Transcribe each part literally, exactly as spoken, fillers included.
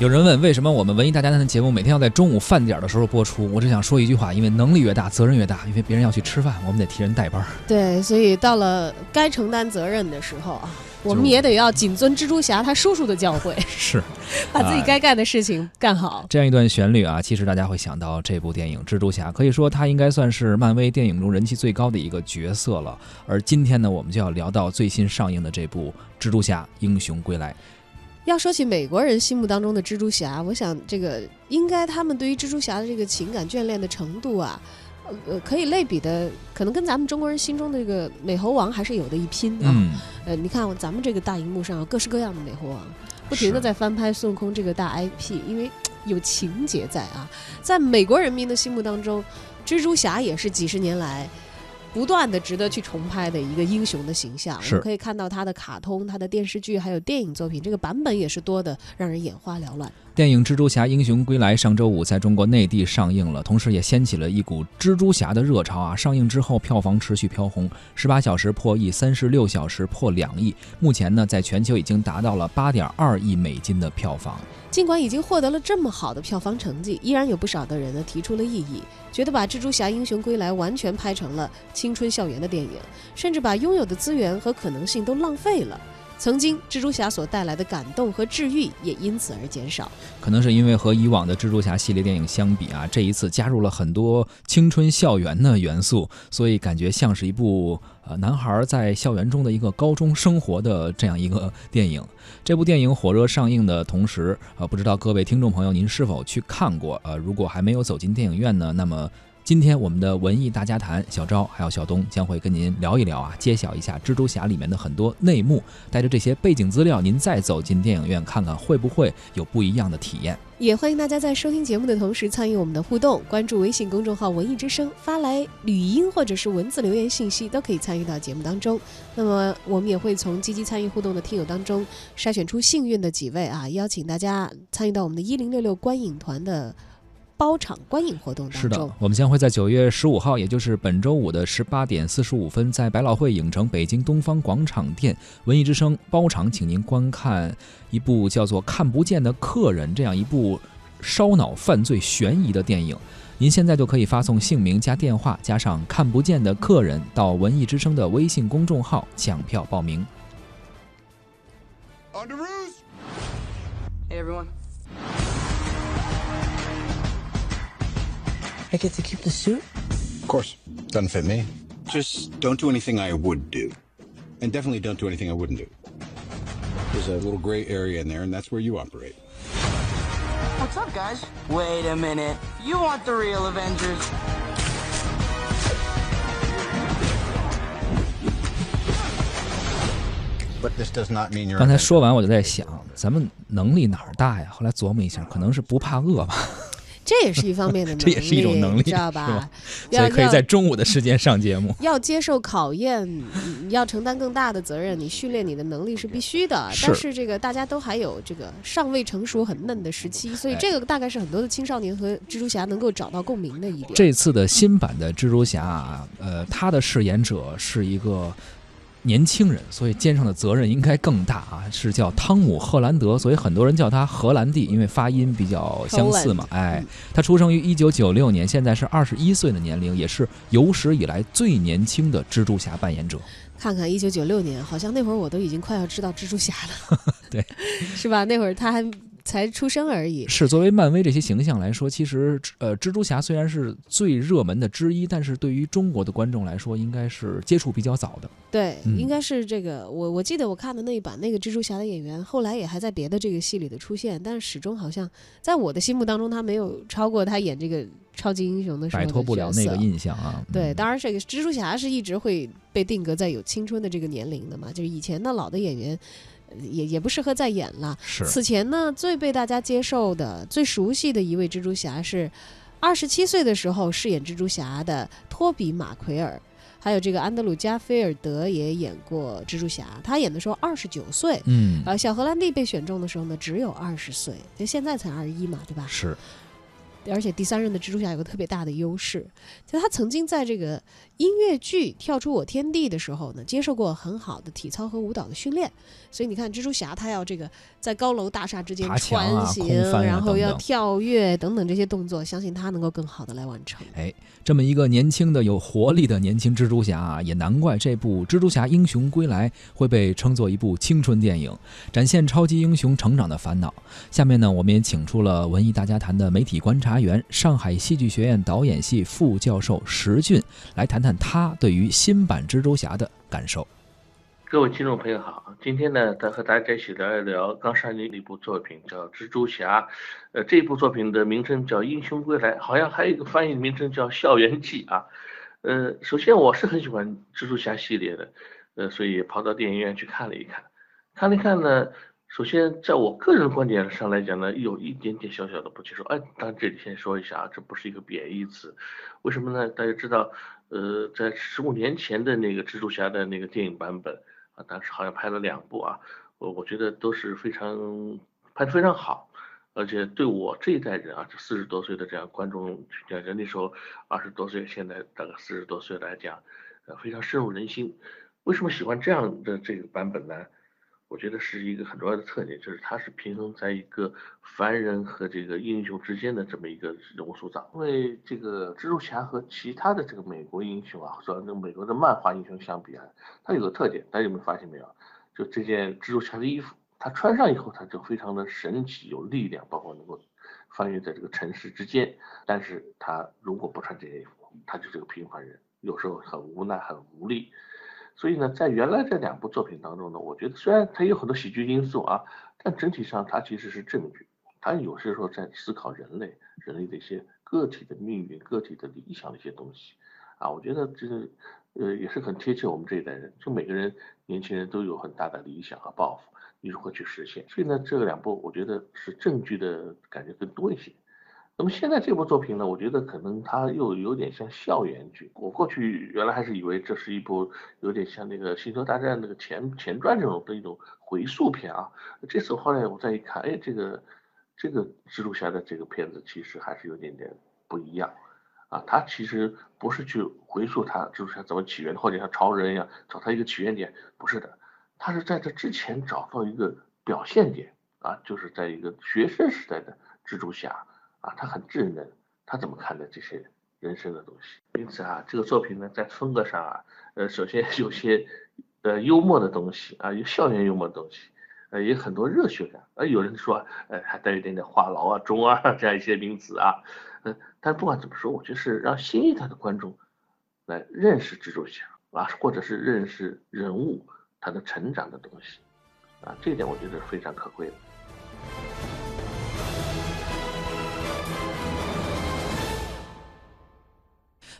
有人问为什么我们文艺大家谈的节目每天要在中午饭点的时候播出，我只想说一句话，因为能力越大责任越大，因为别人要去吃饭，我们得替人带班。对，所以到了该承担责任的时候啊，我们也得要谨遵蜘蛛侠他叔叔的教诲，是把自己该干的事情干好。这样一段旋律啊，其实大家会想到这部电影蜘蛛侠，可以说他应该算是漫威电影中人气最高的一个角色了。而今天呢，我们就要聊到最新上映的这部蜘蛛侠英雄归来。要说起美国人心目当中的蜘蛛侠，我想这个应该他们对于蜘蛛侠的这个情感眷恋的程度啊，呃，可以类比的，可能跟咱们中国人心中的这个美猴王还是有的一拼啊。嗯、呃，你看咱们这个大荧幕上、啊、各式各样的美猴王，不停地在翻拍孙悟空这个大 I P， 因为有情节在啊。在美国人民的心目当中，蜘蛛侠也是几十年来不断的值得去重拍的一个英雄的形象。我们可以看到他的卡通、他的电视剧还有电影作品，这个版本也是多的让人眼花缭乱。电影《蜘蛛侠：英雄归来》上周五在中国内地上映了，同时也掀起了一股蜘蛛侠的热潮啊！上映之后，票房持续飘红，十八小时破亿，三十六小时破两亿。目前呢，在全球已经达到了八点二亿美金的票房。尽管已经获得了这么好的票房成绩，依然有不少的人呢提出了异议，觉得把《蜘蛛侠：英雄归来》完全拍成了青春校园的电影，甚至把拥有的资源和可能性都浪费了。曾经蜘蛛侠所带来的感动和治愈也因此而减少。可能是因为和以往的蜘蛛侠系列电影相比啊，这一次加入了很多青春校园的元素，所以感觉像是一部呃男孩在校园中的一个高中生活的这样一个电影。这部电影火热上映的同时，呃不知道各位听众朋友您是否去看过？呃如果还没有走进电影院呢，那么今天我们的文艺大家谈，小昭还有小东将会跟您聊一聊啊，揭晓一下蜘蛛侠里面的很多内幕，带着这些背景资料，您再走进电影院看看会不会有不一样的体验。也欢迎大家在收听节目的同时参与我们的互动，关注微信公众号文艺之声，发来语音或者是文字留言信息，都可以参与到节目当中。那么我们也会从积极参与互动的听友当中筛选出幸运的几位啊，邀请大家参与到我们的一零六六观影团的包场观影活动当中。是的，我们将会在九月十五号，也就是本周五的十八点四十五分，在百老汇影城北京东方广场店文艺之声包场，请您观看一部叫做《看不见的客人》这样一部烧脑犯罪悬疑的电影。您现在就可以发送姓名加电话加上看不见的客人到文艺之声的微信公众号抢票报名。 On the roofs. Hey everyone.I get to keep the suit? Of course. Doesn't fit me. Just don't do anything I would do. And definitely don't do anything I wouldn't do. There's a little gray area in there, and that's where you operate. What's up, guys? Wait a minute. You want the real Avengers? But this does not mean you're... 刚才说完我就在想，咱们能力哪儿大呀？后来琢磨一下，可能是不怕饿吧。这也是一方面的能力，这也是一种能力，知道吧？所以可以在中午的时间上节目。要接受考验，要承担更大的责任，你训练你的能力是必须的。是但是这个大家都还有这个尚未成熟、很嫩的时期，所以这个大概是很多的青少年和蜘蛛侠能够找到共鸣的一点。这次的新版的蜘蛛侠啊，呃，他的饰演者是一个年轻人，所以肩上的责任应该更大啊！是叫汤姆·赫兰德，所以很多人叫他荷兰弟，因为发音比较相似嘛。哎，他出生于一九九六年，现在是二十一岁的年龄，也是有史以来最年轻的蜘蛛侠扮演者。看看一九九六年，好像那会儿我都已经快要知道蜘蛛侠了，对，是吧？那会儿他还才出生而已。是作为漫威这些形象来说，其实呃，蜘蛛侠虽然是最热门的之一，但是对于中国的观众来说，应该是接触比较早的。对，嗯、应该是这个。我我记得我看的那一版那个蜘蛛侠的演员，后来也还在别的这个戏里的出现，但是始终好像在我的心目当中，他没有超过他演这个超级英雄的时候的角色，摆脱不了那个印象啊。嗯、对，当然这个蜘蛛侠是一直会被定格在有青春的这个年龄的嘛，就是以前的老的演员。也也不适合再演了。此前呢，最被大家接受的、最熟悉的一位蜘蛛侠是，二十七岁的时候饰演蜘蛛侠的托比·马奎尔，还有这个安德鲁·加菲尔德也演过蜘蛛侠。他演的时候二十九岁，嗯，呃，小荷兰弟被选中的时候呢，只有二十岁，就现在才二十一嘛，对吧？是。而且第三任的蜘蛛侠有个特别大的优势，就他曾经在这个音乐剧《跳出我天地》的时候呢，接受过很好的体操和舞蹈的训练，所以你看蜘蛛侠他要这个在高楼大厦之间穿行，啊啊、然后要跳跃等等这些动作，相信他能够更好的来完成。哎，这么一个年轻的有活力的年轻蜘蛛侠啊，也难怪这部《蜘蛛侠英雄归来》会被称作一部青春电影，展现超级英雄成长的烦恼。下面呢，我们也请出了文艺大家谈的媒体观察员、上海戏剧学院导演系副教授石俊来谈谈他对于新版蜘蛛侠的感受。各位听众朋友好，今天呢，和大家一起聊一聊刚上映的一部作品，叫《蜘蛛侠》。呃，这部作品的名称叫《英雄归来》，好像还有一个翻译名称叫《校园记》啊。呃，首先我是很喜欢蜘蛛侠系列的，呃，所以跑到电影院去看了一看。看了一看呢，首先在我个人观点上来讲呢，有一点点小小的不接受。哎，当然这里先说一下啊，这不是一个贬义词，为什么呢？大家知道，呃，在十五年前的那个蜘蛛侠的那个电影版本。啊，当时好像拍了两部啊，我我觉得都是非常拍得非常好，而且对我这一代人啊，这四十多岁的这样观众讲，人那时候二十多岁，现在大概四十多岁来讲，呃，非常深入人心。为什么喜欢这样的这个版本呢？我觉得是一个很重要的特点，就是它是平衡在一个凡人和这个英雄之间的这么一个人物塑造。因为这个蜘蛛侠和其他的这个美国英雄啊，或者美国的漫画英雄相比啊，它有个特点，大家有没有发现没有？就这件蜘蛛侠的衣服，它穿上以后，它就非常的神奇，有力量，包括能够翻越在这个城市之间。但是他如果不穿这件衣服，他就是个平凡人，有时候很无奈，很无力。所以呢，在原来这两部作品当中呢，我觉得虽然它有很多喜剧因素啊，但整体上它其实是正剧，它有些时候在思考人类、人类的一些个体的命运、个体的理想的一些东西啊。我觉得这个呃也是很贴切我们这一代人，就每个人年轻人都有很大的理想和抱负，你如何去实现？所以呢，这两部我觉得是正剧的感觉更多一些。那么现在这部作品呢，我觉得可能它又有点像校园剧。我过去原来还是以为这是一部有点像那个《星球大战》那个前前传这种的一种回溯片啊。这次后来我再一看，哎，这个这个蜘蛛侠的这个片子其实还是有点点不一样啊。它其实不是去回溯它蜘蛛侠怎么起源，或者像超人一样找它一个起源点，不是的，它是在这之前找到一个表现点啊，就是在一个学生时代的蜘蛛侠。啊，他很稚嫩，他怎么看待这些人生的东西？因此啊，这个作品呢，在风格上啊，呃，首先有些呃幽默的东西啊，有校园幽默的东西，呃，也很多热血感。啊、呃，有人说，呃，还带有点点话痨啊、中二这样一些名词啊，呃，但不管怎么说，我觉得是让新一代的观众来认识蜘蛛侠啊，或者是认识人物他的成长的东西啊，这一点我觉得是非常可贵的。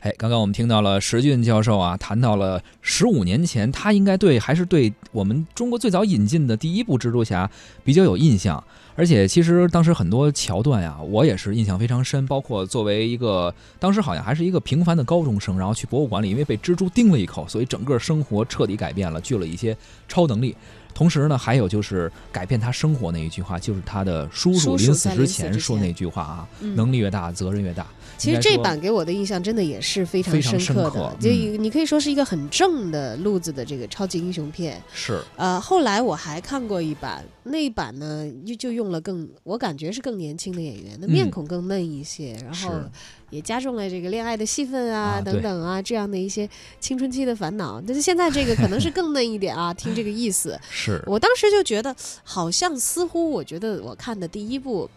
哎，刚刚我们听到了石俊教授啊，谈到了十五年前，他应该对还是对我们中国最早引进的第一部蜘蛛侠比较有印象，而且其实当时很多桥段呀、啊，我也是印象非常深，包括作为一个当时好像还是一个平凡的高中生，然后去博物馆里，因为被蜘蛛叮了一口，所以整个生活彻底改变了，具了一些超能力。同时呢，还有就是改变他生活那一句话，就是他的叔叔临死之前说那句话啊，嗯、能力越大，责任越大。其实这版给我的印象真的也是非常深刻的，就、嗯、你可以说是一个很正的路子的这个超级英雄片。是。呃，后来我还看过一版，那一版呢就用了更，我感觉是更年轻的演员，那面孔更嫩一些，嗯、然后也加重了这个恋爱的戏份啊，啊等等啊这样的一些青春期的烦恼。但是现在这个可能是更嫩一点啊，听这个意思。我当时就觉得好像似乎我觉得我看的第一部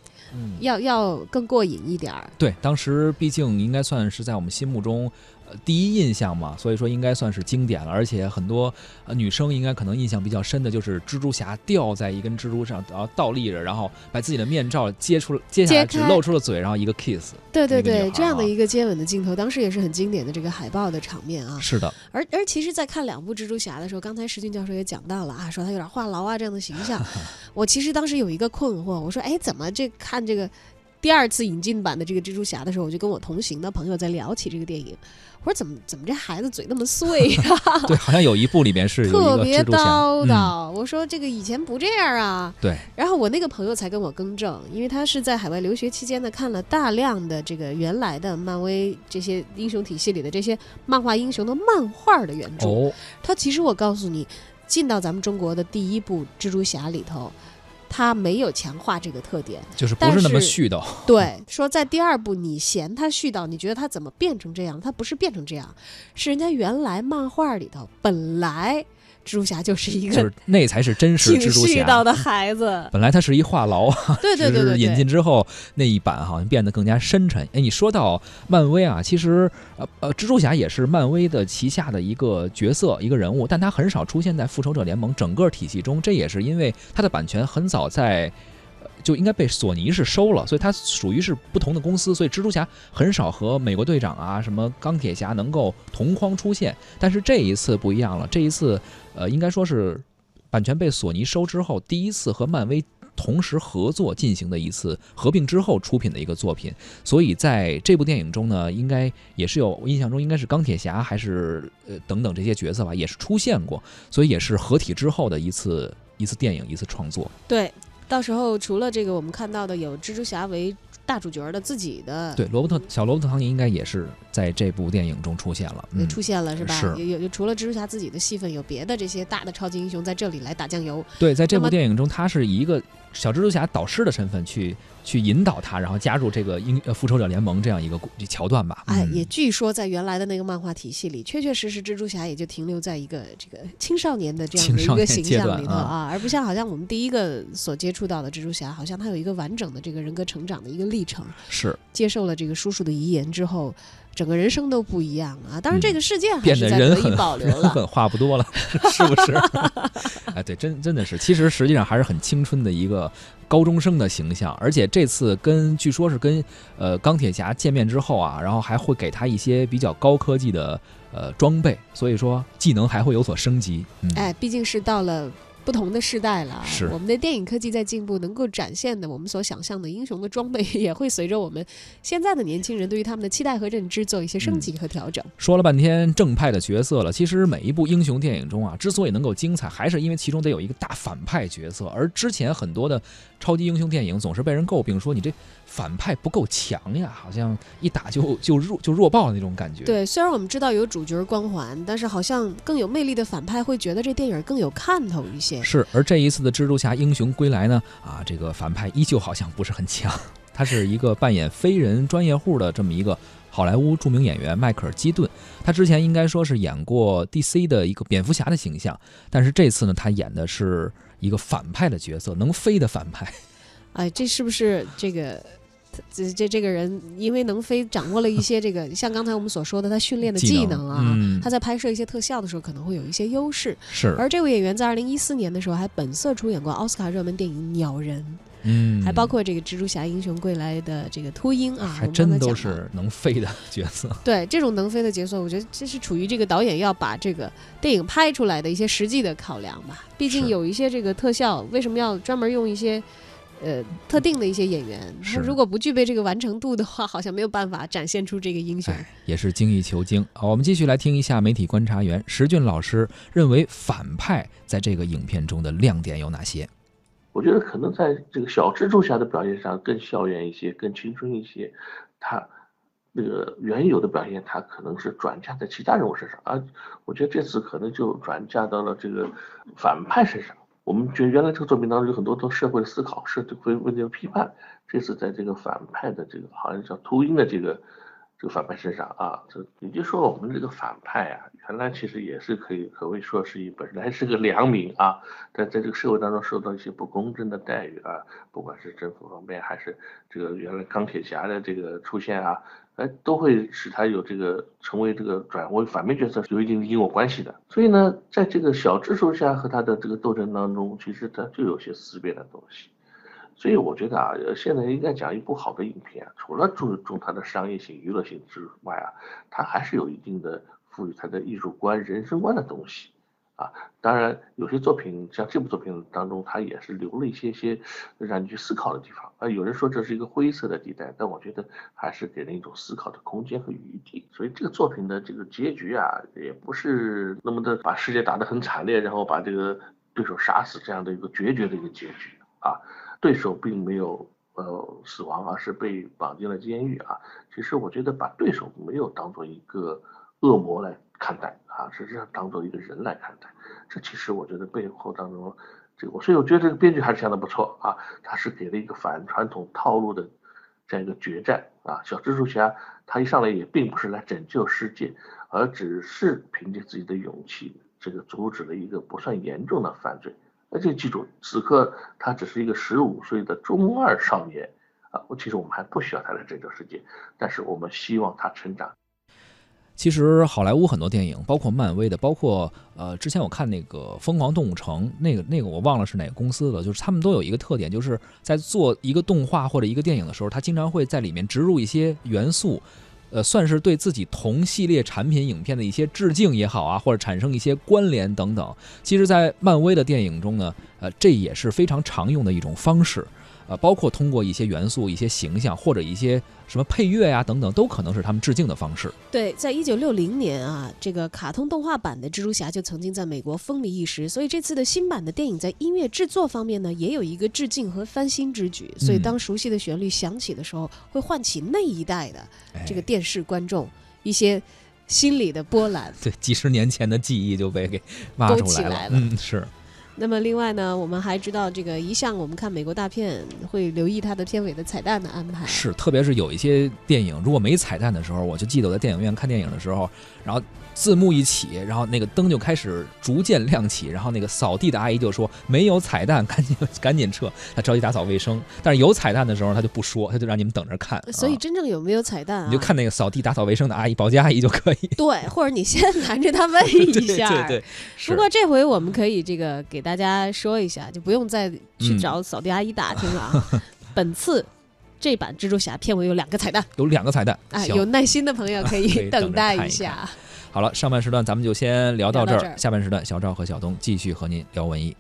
要、嗯、要更过瘾一点。对，当时毕竟应该算是在我们心目中、呃、第一印象嘛，所以说应该算是经典了，而且很多、呃、女生应该可能印象比较深的就是蜘蛛侠吊在一根蜘蛛上，然后倒立着，然后把自己的面罩揭出揭下来，只露出了嘴，然后一个 kiss。 对对对、啊、这样的一个接吻的镜头，当时也是很经典的这个海报的场面啊。是的。而而其实在看两部蜘蛛侠的时候，刚才石俊教授也讲到了啊，说他有点话痨啊这样的形象我其实当时有一个困惑，我说哎，怎么这看这个第二次引进版的这个蜘蛛侠的时候，我就跟我同行的朋友在聊起这个电影，我说怎么怎么这孩子嘴那么碎呀、啊？对，好像有一部里面是有一个特别叨叨、嗯，我说这个以前不这样啊。对。然后我那个朋友才跟我更正，因为他是在海外留学期间呢，看了大量的这个原来的漫威这些英雄体系里的这些漫画英雄的漫画的原著。哦。他其实我告诉你，进到咱们中国的第一部蜘蛛侠里头。他没有强化这个特点，就是不是那么絮叨。对，说在第二部你嫌他絮叨，你觉得他怎么变成这样？他不是变成这样，是人家原来漫画里头本来蜘蛛侠就是一个，就是那才是真实蜘蛛侠絮叨的孩子。本来他是一话痨，对对对对，引进之后那一版好像变得更加深沉。哎，你说到漫威啊，其实呃呃，蜘蛛侠也是漫威的旗下的一个角色一个人物，但他很少出现在复仇者联盟整个体系中，这也是因为他的版权很早在。就应该被索尼是收了，所以它属于是不同的公司，所以蜘蛛侠很少和美国队长啊、什么钢铁侠能够同框出现。但是这一次不一样了，这一次呃，应该说是版权被索尼收之后，第一次和漫威同时合作进行的一次合并之后出品的一个作品。所以在这部电影中呢，应该也是有，我印象中应该是钢铁侠还是呃等等这些角色吧，也是出现过，所以也是合体之后的一次一次电影一次创作。对。到时候除了这个我们看到的有蜘蛛侠为大主角的自己的，对，罗伯特小罗伯特唐尼应该也是在这部电影中出现了、嗯、出现了是吧，是有有除了蜘蛛侠自己的戏份，有别的这些大的超级英雄在这里来打酱油。对，在这部电影中他是以一个小蜘蛛侠导师的身份去去引导他，然后加入这个英复仇者联盟这样一个桥段吧、嗯、哎，也据说在原来的那个漫画体系里，确确实实蜘蛛侠也就停留在一个这个青少年的这样的一个形象里头 啊, 啊，而不像好像我们第一个所接触到的蜘蛛侠，好像他有一个完整的这个人格成长的一个历程，是接受了这个叔叔的遗言之后整个人生都不一样啊！当然，这个事件还是在可以保留了，嗯、人很话不多了，是不是？哎，对，真真的是，其实实际上还是很青春的一个高中生的形象，而且这次跟据说是跟呃钢铁侠见面之后啊，然后还会给他一些比较高科技的呃装备，所以说技能还会有所升级。嗯、哎，毕竟是到了。不同的世代了，是我们的电影科技在进步，能够展现的我们所想象的英雄的装备也会随着我们现在的年轻人对于他们的期待和认知做一些升级和调整、嗯、说了半天正派的角色了，其实每一部英雄电影中啊，之所以能够精彩，还是因为其中得有一个大反派角色，而之前很多的超级英雄电影总是被人诟病说你这反派不够强呀，好像一打就就弱就弱爆的那种感觉。对，虽然我们知道有主角光环，但是好像更有魅力的反派会觉得这电影更有看头一些。是，而这一次的蜘蛛侠英雄归来呢，啊，这个反派依旧好像不是很强，他是一个扮演非人专业户的这么一个好莱坞著名演员迈克尔·基顿，他之前应该说是演过 D C 的一个蝙蝠侠的形象，但是这次呢，他演的是一个反派的角色，能飞的反派。哎，这是不是这个？这这这个人因为能飞，掌握了一些这个像刚才我们所说的他训练的技能啊，能嗯、他在拍摄一些特效的时候可能会有一些优势。是，而这位演员在二零一四年的时候还本色出演过奥斯卡热门电影《鸟人》，嗯，还包括这个《蜘蛛侠：英雄归来》的这个秃鹰啊，还真都是能飞的角色。对，这种能飞的角色，我觉得这是处于这个导演要把这个电影拍出来的一些实际的考量吧。毕竟有一些这个特效，为什么要专门用一些？呃，特定的一些演员，他如果不具备这个完成度的话，好像没有办法展现出这个英雄，哎、也是精益求精。好，我们继续来听一下媒体观察员石俊老师认为反派在这个影片中的亮点有哪些？我觉得可能在这个小蜘蛛侠的表现上更校园一些，更青春一些。他那个原有的表现，他可能是转嫁在其他人物身上，而、啊、我觉得这次可能就转嫁到了这个反派身上。我们觉得原来这个作品当中有很多都社会思考、社会问题的批判，这次在这个反派的这个好像叫秃鹰的这个这个反派身上啊，这你就说我们这个反派啊，原来其实也是可以可谓说是一本来是个良民啊，但在这个社会当中受到一些不公正的待遇啊，不管是政府方面还是这个原来钢铁侠的这个出现啊，哎，都会使他有这个成为这个转为反面角色有一定的因果关系的。所以呢，在这个小蜘蛛侠和他的这个斗争当中，其实他就有些思辨的东西。所以我觉得啊，现在应该讲一部好的影片啊，除了注重它的商业性、娱乐性之外啊，它还是有一定的赋予它的艺术观、人生观的东西。啊。当然，有些作品像这部作品当中，它也是留了一些些让你去思考的地方。啊，有人说这是一个灰色的地带，但我觉得还是给人一种思考的空间和余地。所以这个作品的这个结局啊，也不是那么的把世界打得很惨烈，然后把这个对手杀死这样的一个决绝的一个结局啊。对手并没有。呃，死亡啊，是被绑进了监狱啊。其实我觉得把对手没有当做一个恶魔来看待啊，实际上当做一个人来看待。这其实我觉得背后当中，这个所以我觉得这个编剧还是相当不错啊。他是给了一个反传统套路的这样一个决战啊。小蜘蛛侠他一上来也并不是来拯救世界，而只是凭借自己的勇气，这个阻止了一个不算严重的犯罪。而且记住，此刻他只是一个十五岁的中二少年啊！其实我们还不需要他来拯救世界，但是我们希望他成长。其实好莱坞很多电影，包括漫威的，包括呃，之前我看那个《疯狂动物城》，那个那个我忘了是哪个公司了，就是他们都有一个特点，就是在做一个动画或者一个电影的时候，他经常会在里面植入一些元素。呃，算是对自己同系列产品影片的一些致敬也好啊，或者产生一些关联等等。其实，在漫威的电影中呢，呃，这也是非常常用的一种方式，呃，包括通过一些元素、一些形象或者一些什么配乐啊等等，都可能是他们致敬的方式。对，在一九六零年啊，这个卡通动画版的蜘蛛侠就曾经在美国风靡一时，所以这次的新版的电影在音乐制作方面呢，也有一个致敬和翻新之举。所以，当熟悉的旋律响起的时候，会唤起那一代的这个电。是观众一些心理的波澜，对几十年前的记忆就被给挖出来了，勾起来了。嗯，是。那么另外呢，我们还知道这个一向我们看美国大片会留意它的片尾的彩蛋的安排，是特别是有一些电影如果没彩蛋的时候，我就记得我在电影院看电影的时候，然后字幕一起，然后那个灯就开始逐渐亮起，然后那个扫地的阿姨就说没有彩蛋，赶紧赶紧撤，她着急打扫卫生。但是有彩蛋的时候她就不说，她就让你们等着看。所以真正有没有彩蛋啊？你就看那个扫地打扫卫生的阿姨保洁阿姨就可以。对，或者你先拦着她问一下。对对对。不过这回我们可以这个给大家说一下，就不用再去找扫地阿姨打听了啊。嗯、本次。这版蜘蛛侠片尾有两个彩蛋，有两个彩蛋啊！有耐心的朋友可以等待一下。看一看好了，上半时段咱们就先聊到这儿，下半时段小赵和小东继续和您聊文艺。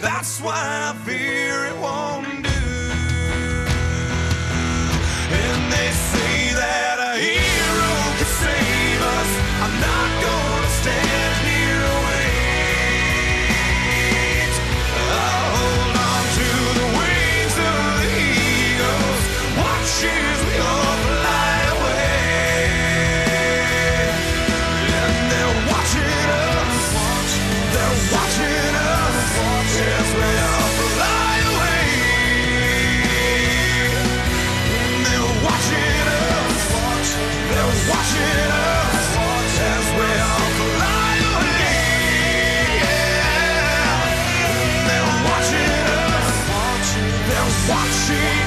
That's why I fear it won't do. And they say that a hero can save us. I'm not gonna stand. Watching